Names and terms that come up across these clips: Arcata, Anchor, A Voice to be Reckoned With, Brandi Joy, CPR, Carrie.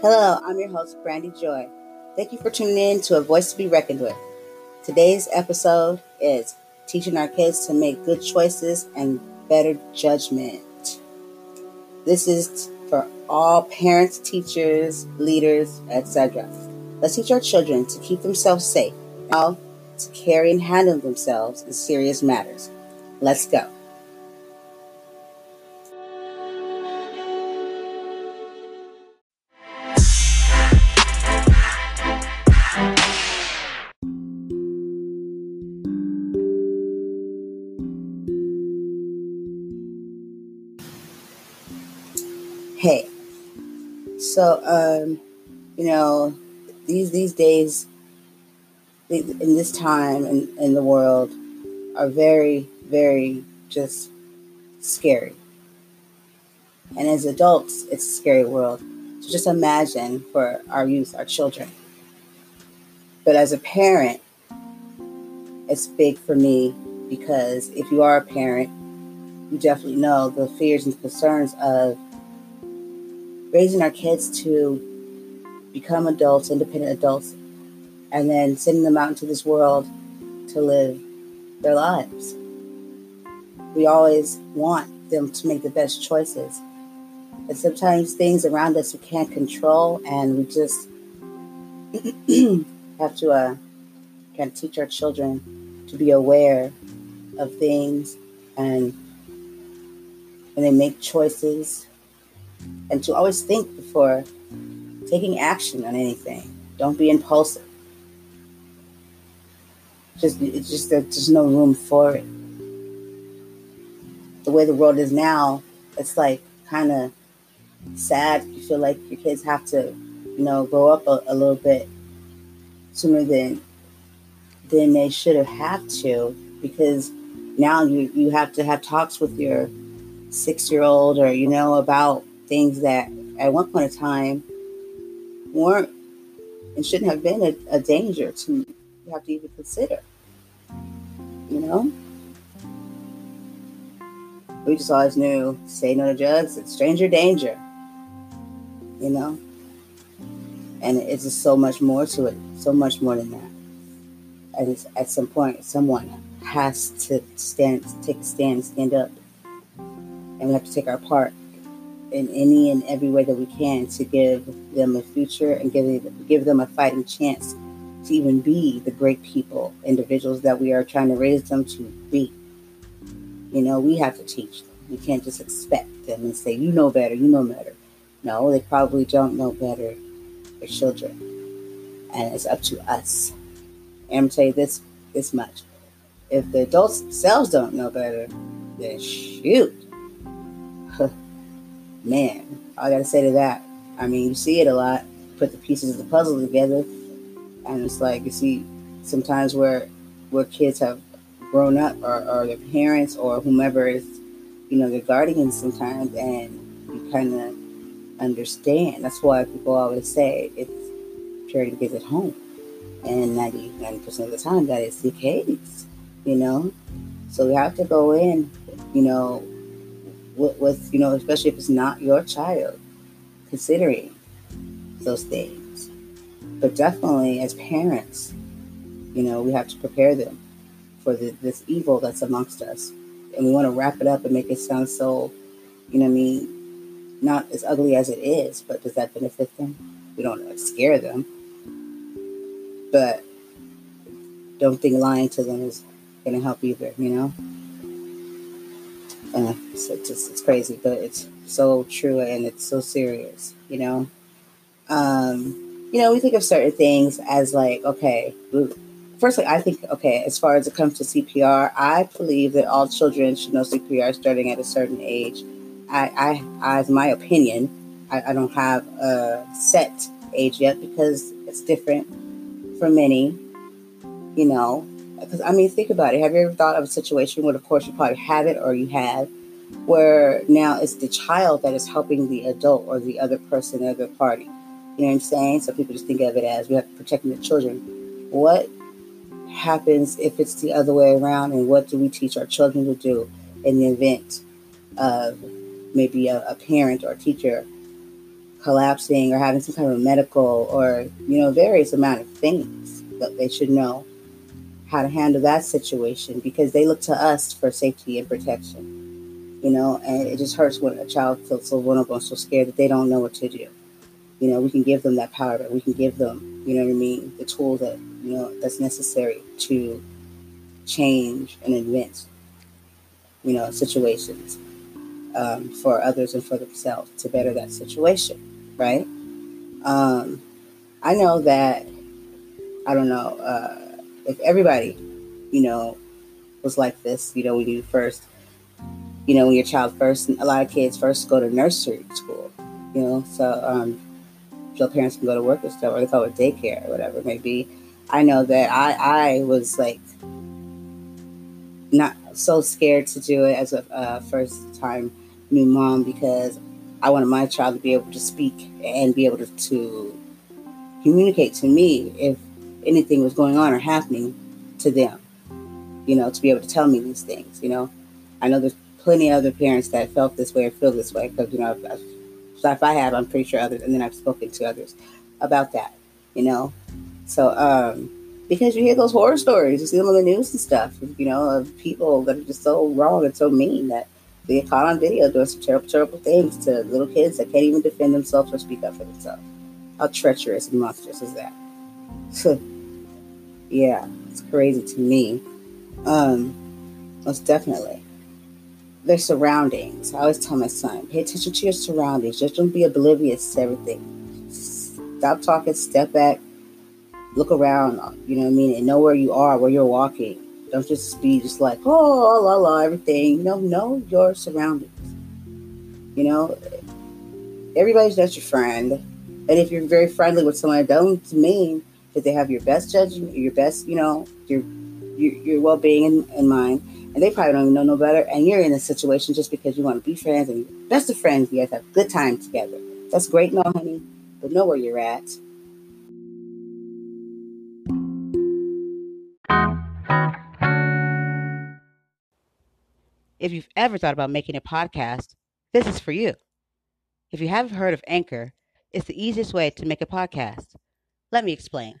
Hello, I'm your host, Brandi Joy. Thank you for tuning in to A Voice to be Reckoned With. Today's episode is teaching our kids to make good choices and better judgment. This is for all parents, teachers, leaders, etc. Let's teach our children to keep themselves safe and how to carry and handle themselves in serious matters. Let's go. Hey, so, these days in this time in the world are very, very just scary. And as adults, it's a scary world. So just imagine for our youth, our children. But as a parent, it's big for me because if you are a parent, you definitely know the fears and concerns of raising our kids to become adults, independent adults, and then sending them out into this world to live their lives. We always want them to make the best choices. And sometimes things around us we can't control, and we just have to kind of teach our children to be aware of things and when they make choices. And to always think before taking action on anything. Don't be impulsive. There's no room for it. The way the world is now, it's like kind of sad. You feel like your kids have to, grow up a little bit sooner than they should have had to, because now you have to have talks with your 6-year-old or about things that at one point in time weren't and shouldn't have been a danger to you. You have to even consider. We just always knew, say no to drugs, it's stranger danger. And it's just so much more to it, so much more than that. And it's, at some point, someone has to stand up, and we have to take our part in any and every way that we can to give them a future and give them a fighting chance to even be the great people, individuals that we are trying to raise them to be. We have to teach them. We can't just expect them and say, you know better. No, they probably don't know better. They're children. And it's up to us. And I'm going to tell you this much. If the adults themselves don't know better, then shoot. Man, I gotta say to that. You see it a lot. Put the pieces of the puzzle together, and it's like you see sometimes where kids have grown up, or their parents, or whomever is, their guardians sometimes, and you kind of understand. That's why people always say it's charity begins at home, and 90% of the time that is the case. So we have to go in, with especially if it's not your child, considering those things. But definitely as parents, we have to prepare them for this evil that's amongst us, and we want to wrap it up and make it sound so, not as ugly as it is. But does that benefit them? We don't want to scare them, but don't think lying to them is going to help either. It's crazy, but it's so true and it's so serious. We think of certain things as like, okay, firstly, I think, okay, as far as it comes to CPR, I believe that all children should know CPR starting at a certain age. As my opinion, I don't have a set age yet because it's different for many. Because, think about it. Have you ever thought of a situation where, of course, you probably have it or you have, where now it's the child that is helping the adult or the other person, the other party? You know what I'm saying? So people just think of it as we have to protect the children. What happens if it's the other way around, and what do we teach our children to do in the event of maybe a parent or a teacher collapsing or having some kind of medical or, you know, various amount of things, that they should know how to handle that situation, because they look to us for safety and protection, you know, and it just hurts when a child feels so vulnerable and so scared that they don't know what to do. You know, we can give them that power, but we can give them, you know what I mean, the tool that, you know, that's necessary to change and invent, you know, situations for others and for themselves to better that situation, right? I know that, I don't know, if everybody, you know, was like this, you know, when you first, you know, when your child first, a lot of kids first go to nursery school, you know, so your parents can go to work and stuff, or they call it daycare or whatever it may be. I know that I was like not so scared to do it as a first time new mom, because I wanted my child to be able to speak and be able to communicate to me if anything was going on or happening to them, you know, to be able to tell me these things, you know. I know there's plenty of other parents that felt this way or feel this way, because, you know, if I have, I'm pretty sure others, and then I've spoken to others about that, you know. So, because you hear those horror stories, you see them on the news and stuff, you know, of people that are just so wrong and so mean that they get caught on video doing some terrible, terrible things to little kids that can't even defend themselves or speak up for themselves. How treacherous and monstrous is that? Yeah, it's crazy to me. Most definitely. Their surroundings. I always tell my son, pay attention to your surroundings. Just don't be oblivious to everything. Stop talking, step back, look around, you know what I mean, and know where you are, where you're walking. Don't just be just like, oh, la, la, everything. You know your surroundings. You know, everybody's not your friend. And if you're very friendly with someone, it doesn't mean that they have your best judgment, your best, you know, your well-being in mind. And they probably don't even know no better. And you're in a situation just because you want to be friends and you're best of friends. You guys have a good time together. That's great, no, honey, but know where you're at. If you've ever thought about making a podcast, this is for you. If you haven't heard of Anchor, it's the easiest way to make a podcast. Let me explain.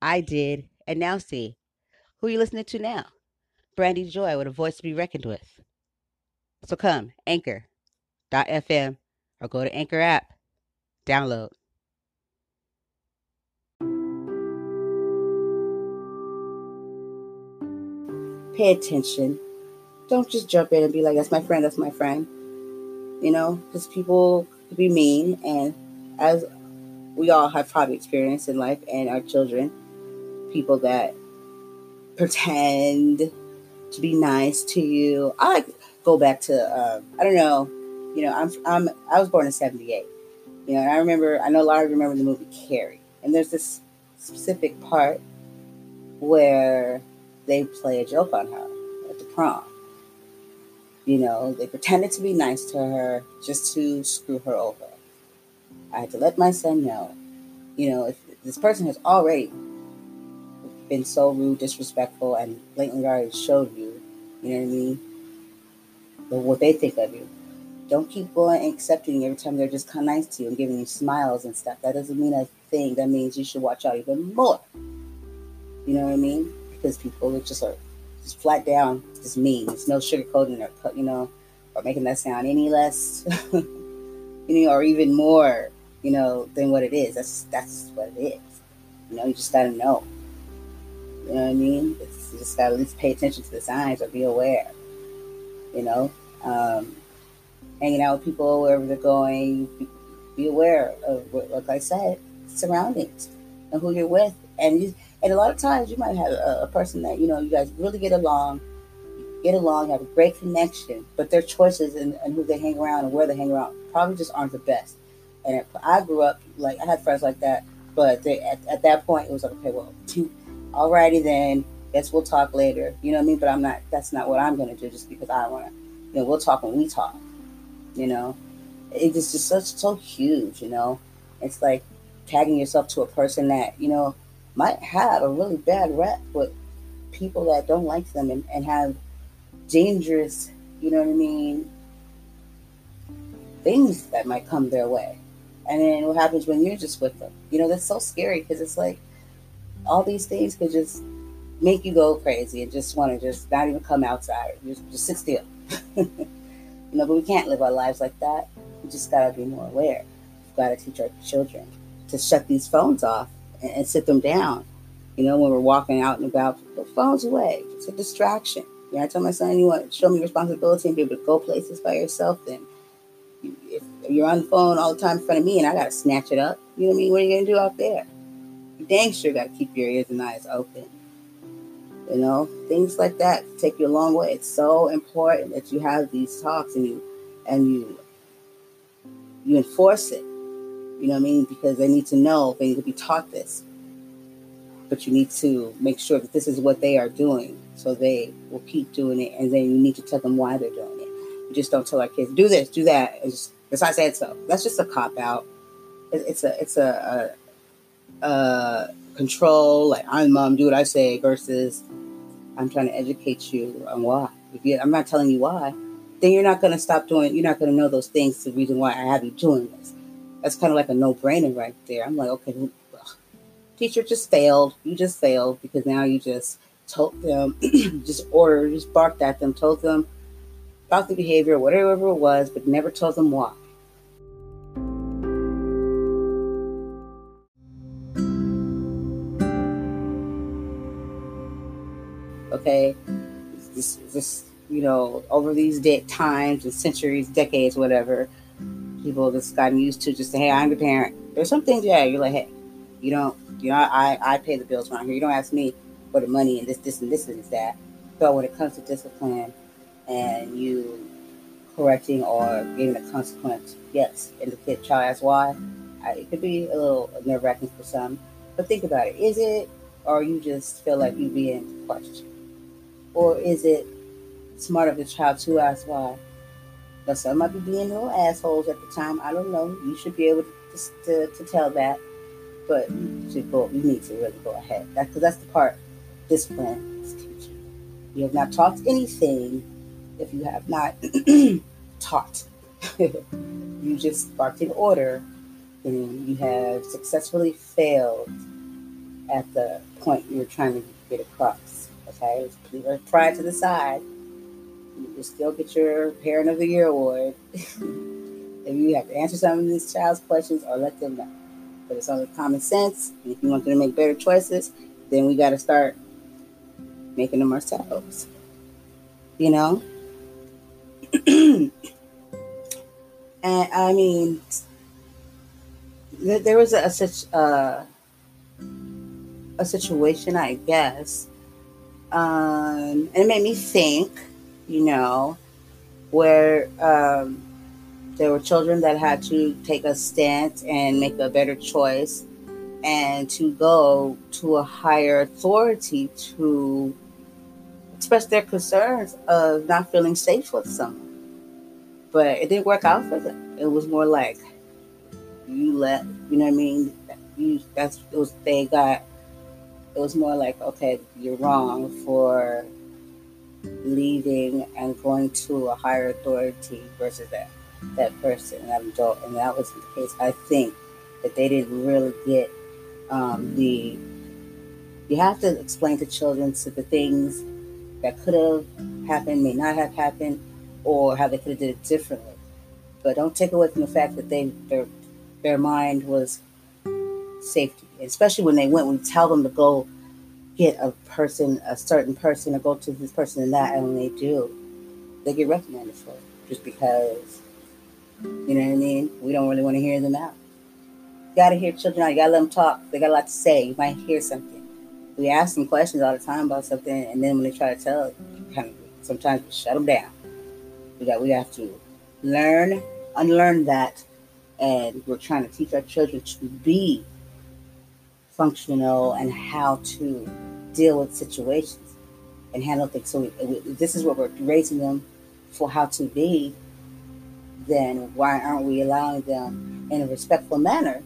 I did. And now see, who are you listening to now? Brandi Joy with A Voice to be Reckoned With. So come, anchor.fm or go to Anchor app. Download. Pay attention. Don't just jump in and be like, that's my friend, that's my friend. You know, because people could be mean, and as we all have probably experienced in life, and our children, people that pretend to be nice to you. I go back to, I don't know, you know, I was born in 78, you know, and I know a lot of you remember the movie Carrie, and there's this specific part where they play a joke on her at the prom. You know, they pretended to be nice to her just to screw her over. I had to let my son know, you know, if this person has already been so rude, disrespectful, and blatantly already showed you, you know what I mean, but what they think of you. Don't keep going and accepting every time they're just kind of nice to you and giving you smiles and stuff. That doesn't mean a thing. That means you should watch out even more. You know what I mean? Because people are just flat down, just mean. There's no sugarcoating or, you know, or making that sound any less, you know, or even more, you know, than what it is. That's what it is. You know, you just gotta know. You know what I mean? You just gotta at least pay attention to the signs or be aware. You know, hanging out with people wherever they're going, be aware of what, like I said, surroundings and who you're with. And a lot of times you might have a person that, you know, you guys really get along, have a great connection, but their choices and who they hang around and where they hang around probably just aren't the best. And I grew up, like, I had friends like that, but they, at that point, it was like, okay, well, alrighty then, guess we'll talk later. You know what I mean? But I'm not, that's not what I'm going to do just because I want to, you know, we'll talk when we talk, you know? It's just so huge, you know? It's like tagging yourself to a person that, you know, might have a really bad rep with people that don't like them and have dangerous, you know what I mean, things that might come their way. And then what happens when you're just with them? You know, that's so scary because it's like all these things could just make you go crazy and just want to just not even come outside. Just sit still. You know, but we can't live our lives like that. We just got to be more aware. We've got to teach our children to shut these phones off and sit them down. You know, when we're walking out and about, put phones away. It's a distraction. You know, I tell my son, you want to show me responsibility and be able to go places by yourself, then if you're on the phone all the time in front of me and I got to snatch it up, you know what I mean? What are you going to do out there? You dang sure got to keep your ears and eyes open. You know, things like that take you a long way. It's so important that you have these talks and you enforce it. You know what I mean? Because they need to know, they need to be taught this. But you need to make sure that this is what they are doing so they will keep doing it, and then you need to tell them why they're doing it. We just don't tell our kids, do this, do that. That's I said so. That's just a cop-out. It's a control, like, I'm mom, do what I say, versus I'm trying to educate you on why. I'm not telling you why, then you're not going to stop doing it. You're not going to know those things, the reason why I have you doing this. That's kind of like a no-brainer right there. I'm like, okay, teacher just failed. You just failed because now you just told them, just barked at them, told them about the behavior, whatever it was, but never told them why. Okay, this you know, over these times and centuries, decades, whatever, people just gotten used to just say, hey, I'm the parent. There's some things, yeah, you're like, hey, you don't. You know, I pay the bills around here. You don't ask me for the money and this and that. But when it comes to discipline and you correcting or giving a consequence, yes. And the child asks why, it could be a little nerve-wracking for some. But think about it. Is it, or you just feel like you're being questioned? Or is it smart of the child to ask why? Now, some might be being little assholes at the time. I don't know. You should be able to tell that. But you need to really go ahead. That's the part discipline is teaching. You have not taught anything if you have not taught. You just barked in order, and you have successfully failed at the point you're trying to get across. Okay, leave your pride to the side. You can still get your Parent of the Year award. If you have to answer some of these child's questions or let them know. But it's only common sense. And if you want them to make better choices, then we got to start making them ourselves. You know? And I mean, there was a situation, I guess. And it made me think, you know, where there were children that had to take a stance and make a better choice and to go to a higher authority to express their concerns of not feeling safe with someone. But it didn't work out for them. It was more like you know what I mean? It was more like, okay, you're wrong for leaving and going to a higher authority versus that person, that adult, and that was the case. I think that they didn't really get you have to explain to children to the things that could have happened, may not have happened, or how they could have did it differently. But don't take away from the fact that their mind was safety, especially when they went, we tell them to go get a certain person, or go to this person and that, and when they do, they get recommended for it just because. You know what I mean? We don't really want to hear them out. You got to hear children out. You got to let them talk. They got a lot to say. You might hear something. We ask them questions all the time about something, and then when they try to tell us, sometimes we shut them down. We have to learn, unlearn that, and we're trying to teach our children to be functional and how to deal with situations and handle things. So this is what we're raising them for, how to be. Then why aren't we allowing them in a respectful manner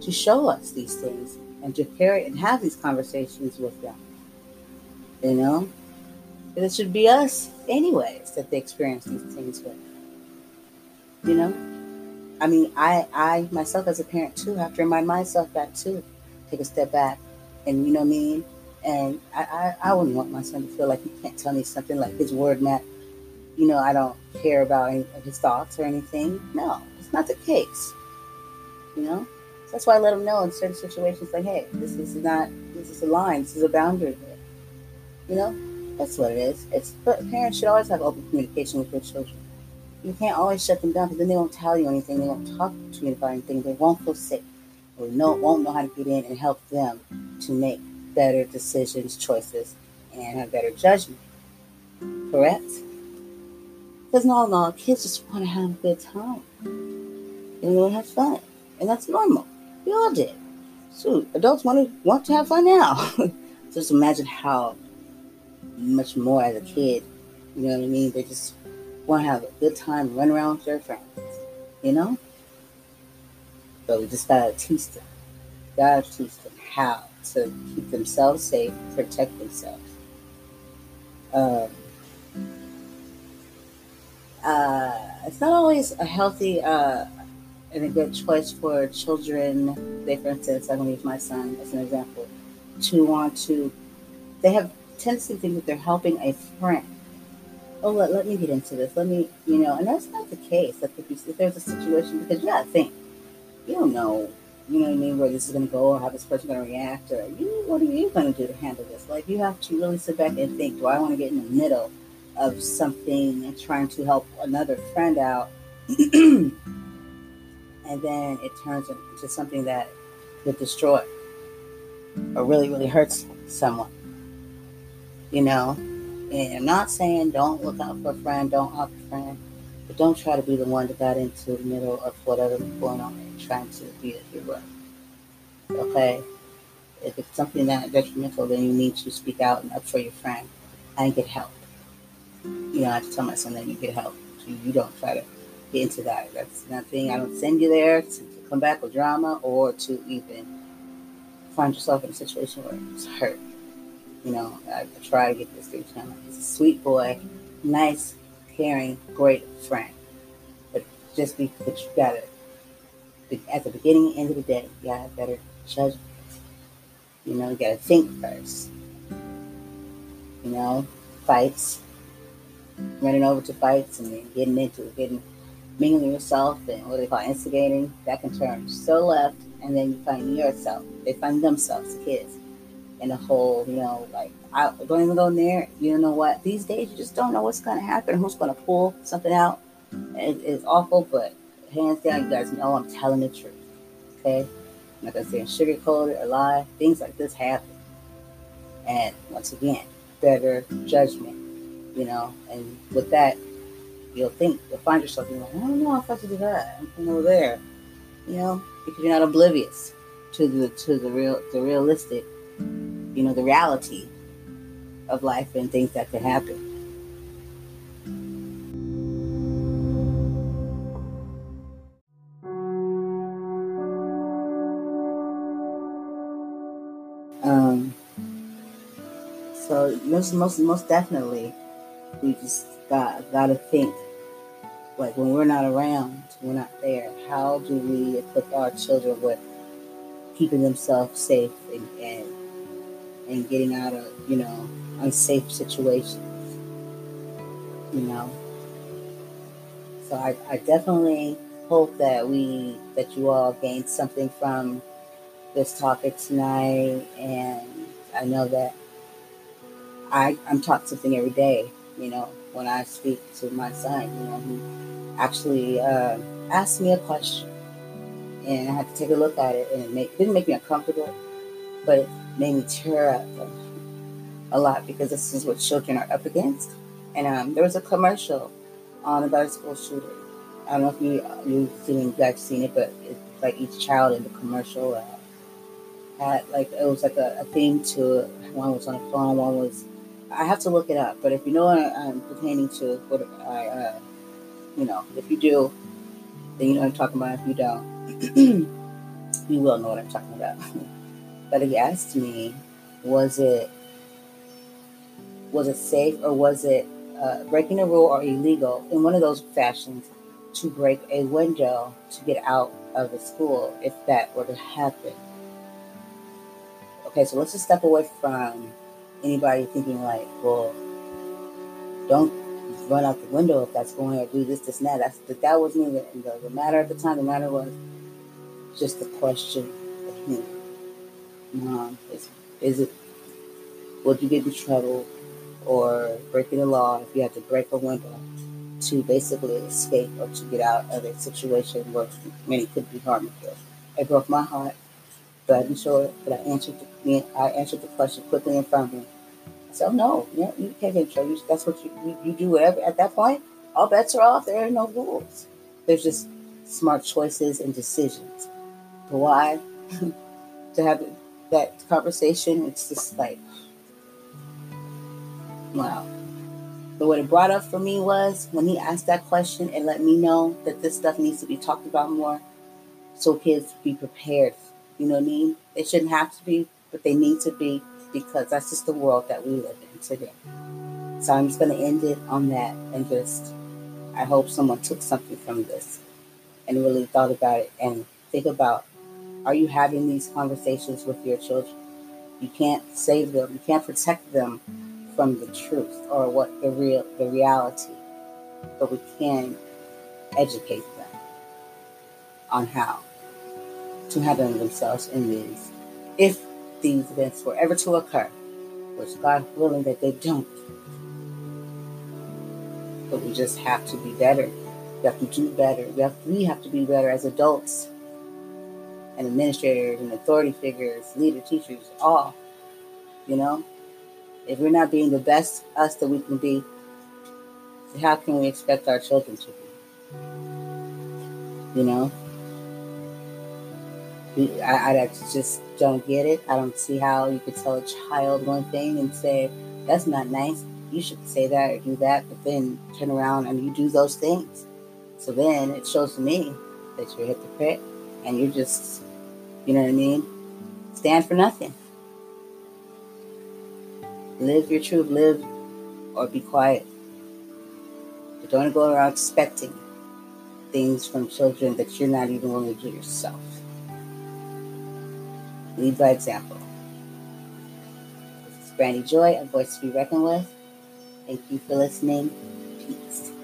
to show us these things and to carry and have these conversations with them? You know, and it should be us anyways that they experience these things with. You know, I mean, I myself as a parent too have to remind myself that too. Take a step back, and you know what I mean. And I wouldn't want my son to feel like he can't tell me something, like his word meant. You know, I don't care about any of his thoughts or anything. No, it's not the case. You know, so that's why I let him know in certain situations, like, hey, this is a line, this is a boundary here. You know, that's what it is. But parents should always have open communication with their children. You can't always shut them down, because then they won't tell you anything. They won't talk to you about anything. They won't feel sick, or won't know how to get in and help them to make better decisions, choices, and have better judgment. Correct? Because all in all, kids just want to have a good time. They want to have fun. And that's normal. We all did. So adults want to have fun now. Just imagine how much more as a kid. You know what I mean? They just want to have a good time, run around with their friends. You know? But we just got to teach them. Got to teach them how to keep themselves safe, protect themselves. It's not always a healthy and a good choice for children. They, for instance, I'm going to use my son as an example, they have a tendency to think that they're helping a friend. Oh, let me get into this. Let me, you know, and that's not the case. That if there's a situation, because you got to think, you know what I mean, where this is going to go or how this person is going to react, or what are you going to do to handle this? Like, you have to really sit back and think, do I want to get in the middle of something and trying to help another friend out, and then it turns into something that would destroy or really, really hurts someone, you know? And I'm not saying don't look out for a friend, don't help a friend, but don't try to be the one that got into the middle of whatever's going on and trying to be a hero, okay? If it's something that detrimental, then you need to speak out and up for your friend and get help. You know, I have to tell my son that you get help. You don't try to get into that. That's nothing. I don't send you there to come back with drama or to even find yourself in a situation where it's hurt. You know, I try to get this through to him. He's a sweet boy, nice, caring, great friend. But but you gotta, at the beginning and end of the day, you gotta have better judgment. You know, you gotta think first. You know, fights. Running over to fights and then mingling yourself and what they call instigating, that can turn so left, and then you find yourself. They find themselves, the kids, in the whole, you know, like, I don't even go in there. You know what? These days, you just don't know what's going to happen, who's going to pull something out. It's awful, but hands down, you guys know I'm telling the truth, okay? I'm not going to say sugarcoat it or lie. Things like this happen. And once again, better judgment. You know, and with that, you'll find yourself being like, I don't know if I should do that. I'm over there, you know, because you're not oblivious to the realistic, you know, the reality of life and things that can happen. So most definitely. We just gotta think, like, when we're not around, we're not there, how do we equip our children with keeping themselves safe and getting out of, you know, unsafe situations, you know? So I definitely hope that you all gained something from this topic tonight, and I know that I'm taught something every day. You know, when I speak to my son, you know, he actually asked me a question, and I had to take a look at it, and it didn't make me uncomfortable, but it made me tear up a lot, because this is what children are up against. And there was a commercial on about a school shooter, I don't know if you guys seen it, but it's like each child in the commercial had like, it was like a theme to it. One was on a phone, one was, I have to look it up, but if you know what I'm pertaining to, what if you do, then you know what I'm talking about. If you don't, you will know what I'm talking about. But if you asked me, was it safe or was it breaking a rule or illegal in one of those fashions to break a window to get out of the school if that were to happen? Okay, so let's just step away from anybody thinking like, well, don't run out the window if that's going, or do this, this, and that. That wasn't even the matter at the time. The matter was just the question of him. Mom, is it, would you get in trouble or breaking the law if you had to break a window to basically escape or to get out of a situation where many could be harmed? It broke my heart, but I'm sure that I answered the question quickly in front of me. I said, no, you can't get in trouble. That's what you do whatever. At that point, all bets are off. There are no rules. There's just smart choices and decisions. But why? To have that conversation, it's just like, wow. But what it brought up for me was when he asked that question, it let me know that this stuff needs to be talked about more so kids be prepared. You know what I mean? They shouldn't have to be, but they need to be, because that's just the world that we live in today. So I'm just going to end it on that, and just, I hope someone took something from this and really thought about it and think about, are you having these conversations with your children? You can't save them. You can't protect them from the truth or what the reality, but we can educate them on how to handle themselves in these, if these events were ever to occur, which God willing that they don't. But we just have to be better. We have to do better. We have to be better as adults and administrators and authority figures, leader, teachers, all, If we're not being the best us that we can be, how can we expect our children to be? I just don't get it. I don't see how you could tell a child one thing and say, that's not nice. You should say that or do that, but then turn around and you do those things. So then it shows me that you're a hypocrite and you're just, stand for nothing. Live your truth, live or be quiet. But don't go around expecting things from children that you're not even willing to do yourself. Lead by example. This is Brandi Joy, A Voice to be Reckoned With. Thank you for listening. Peace.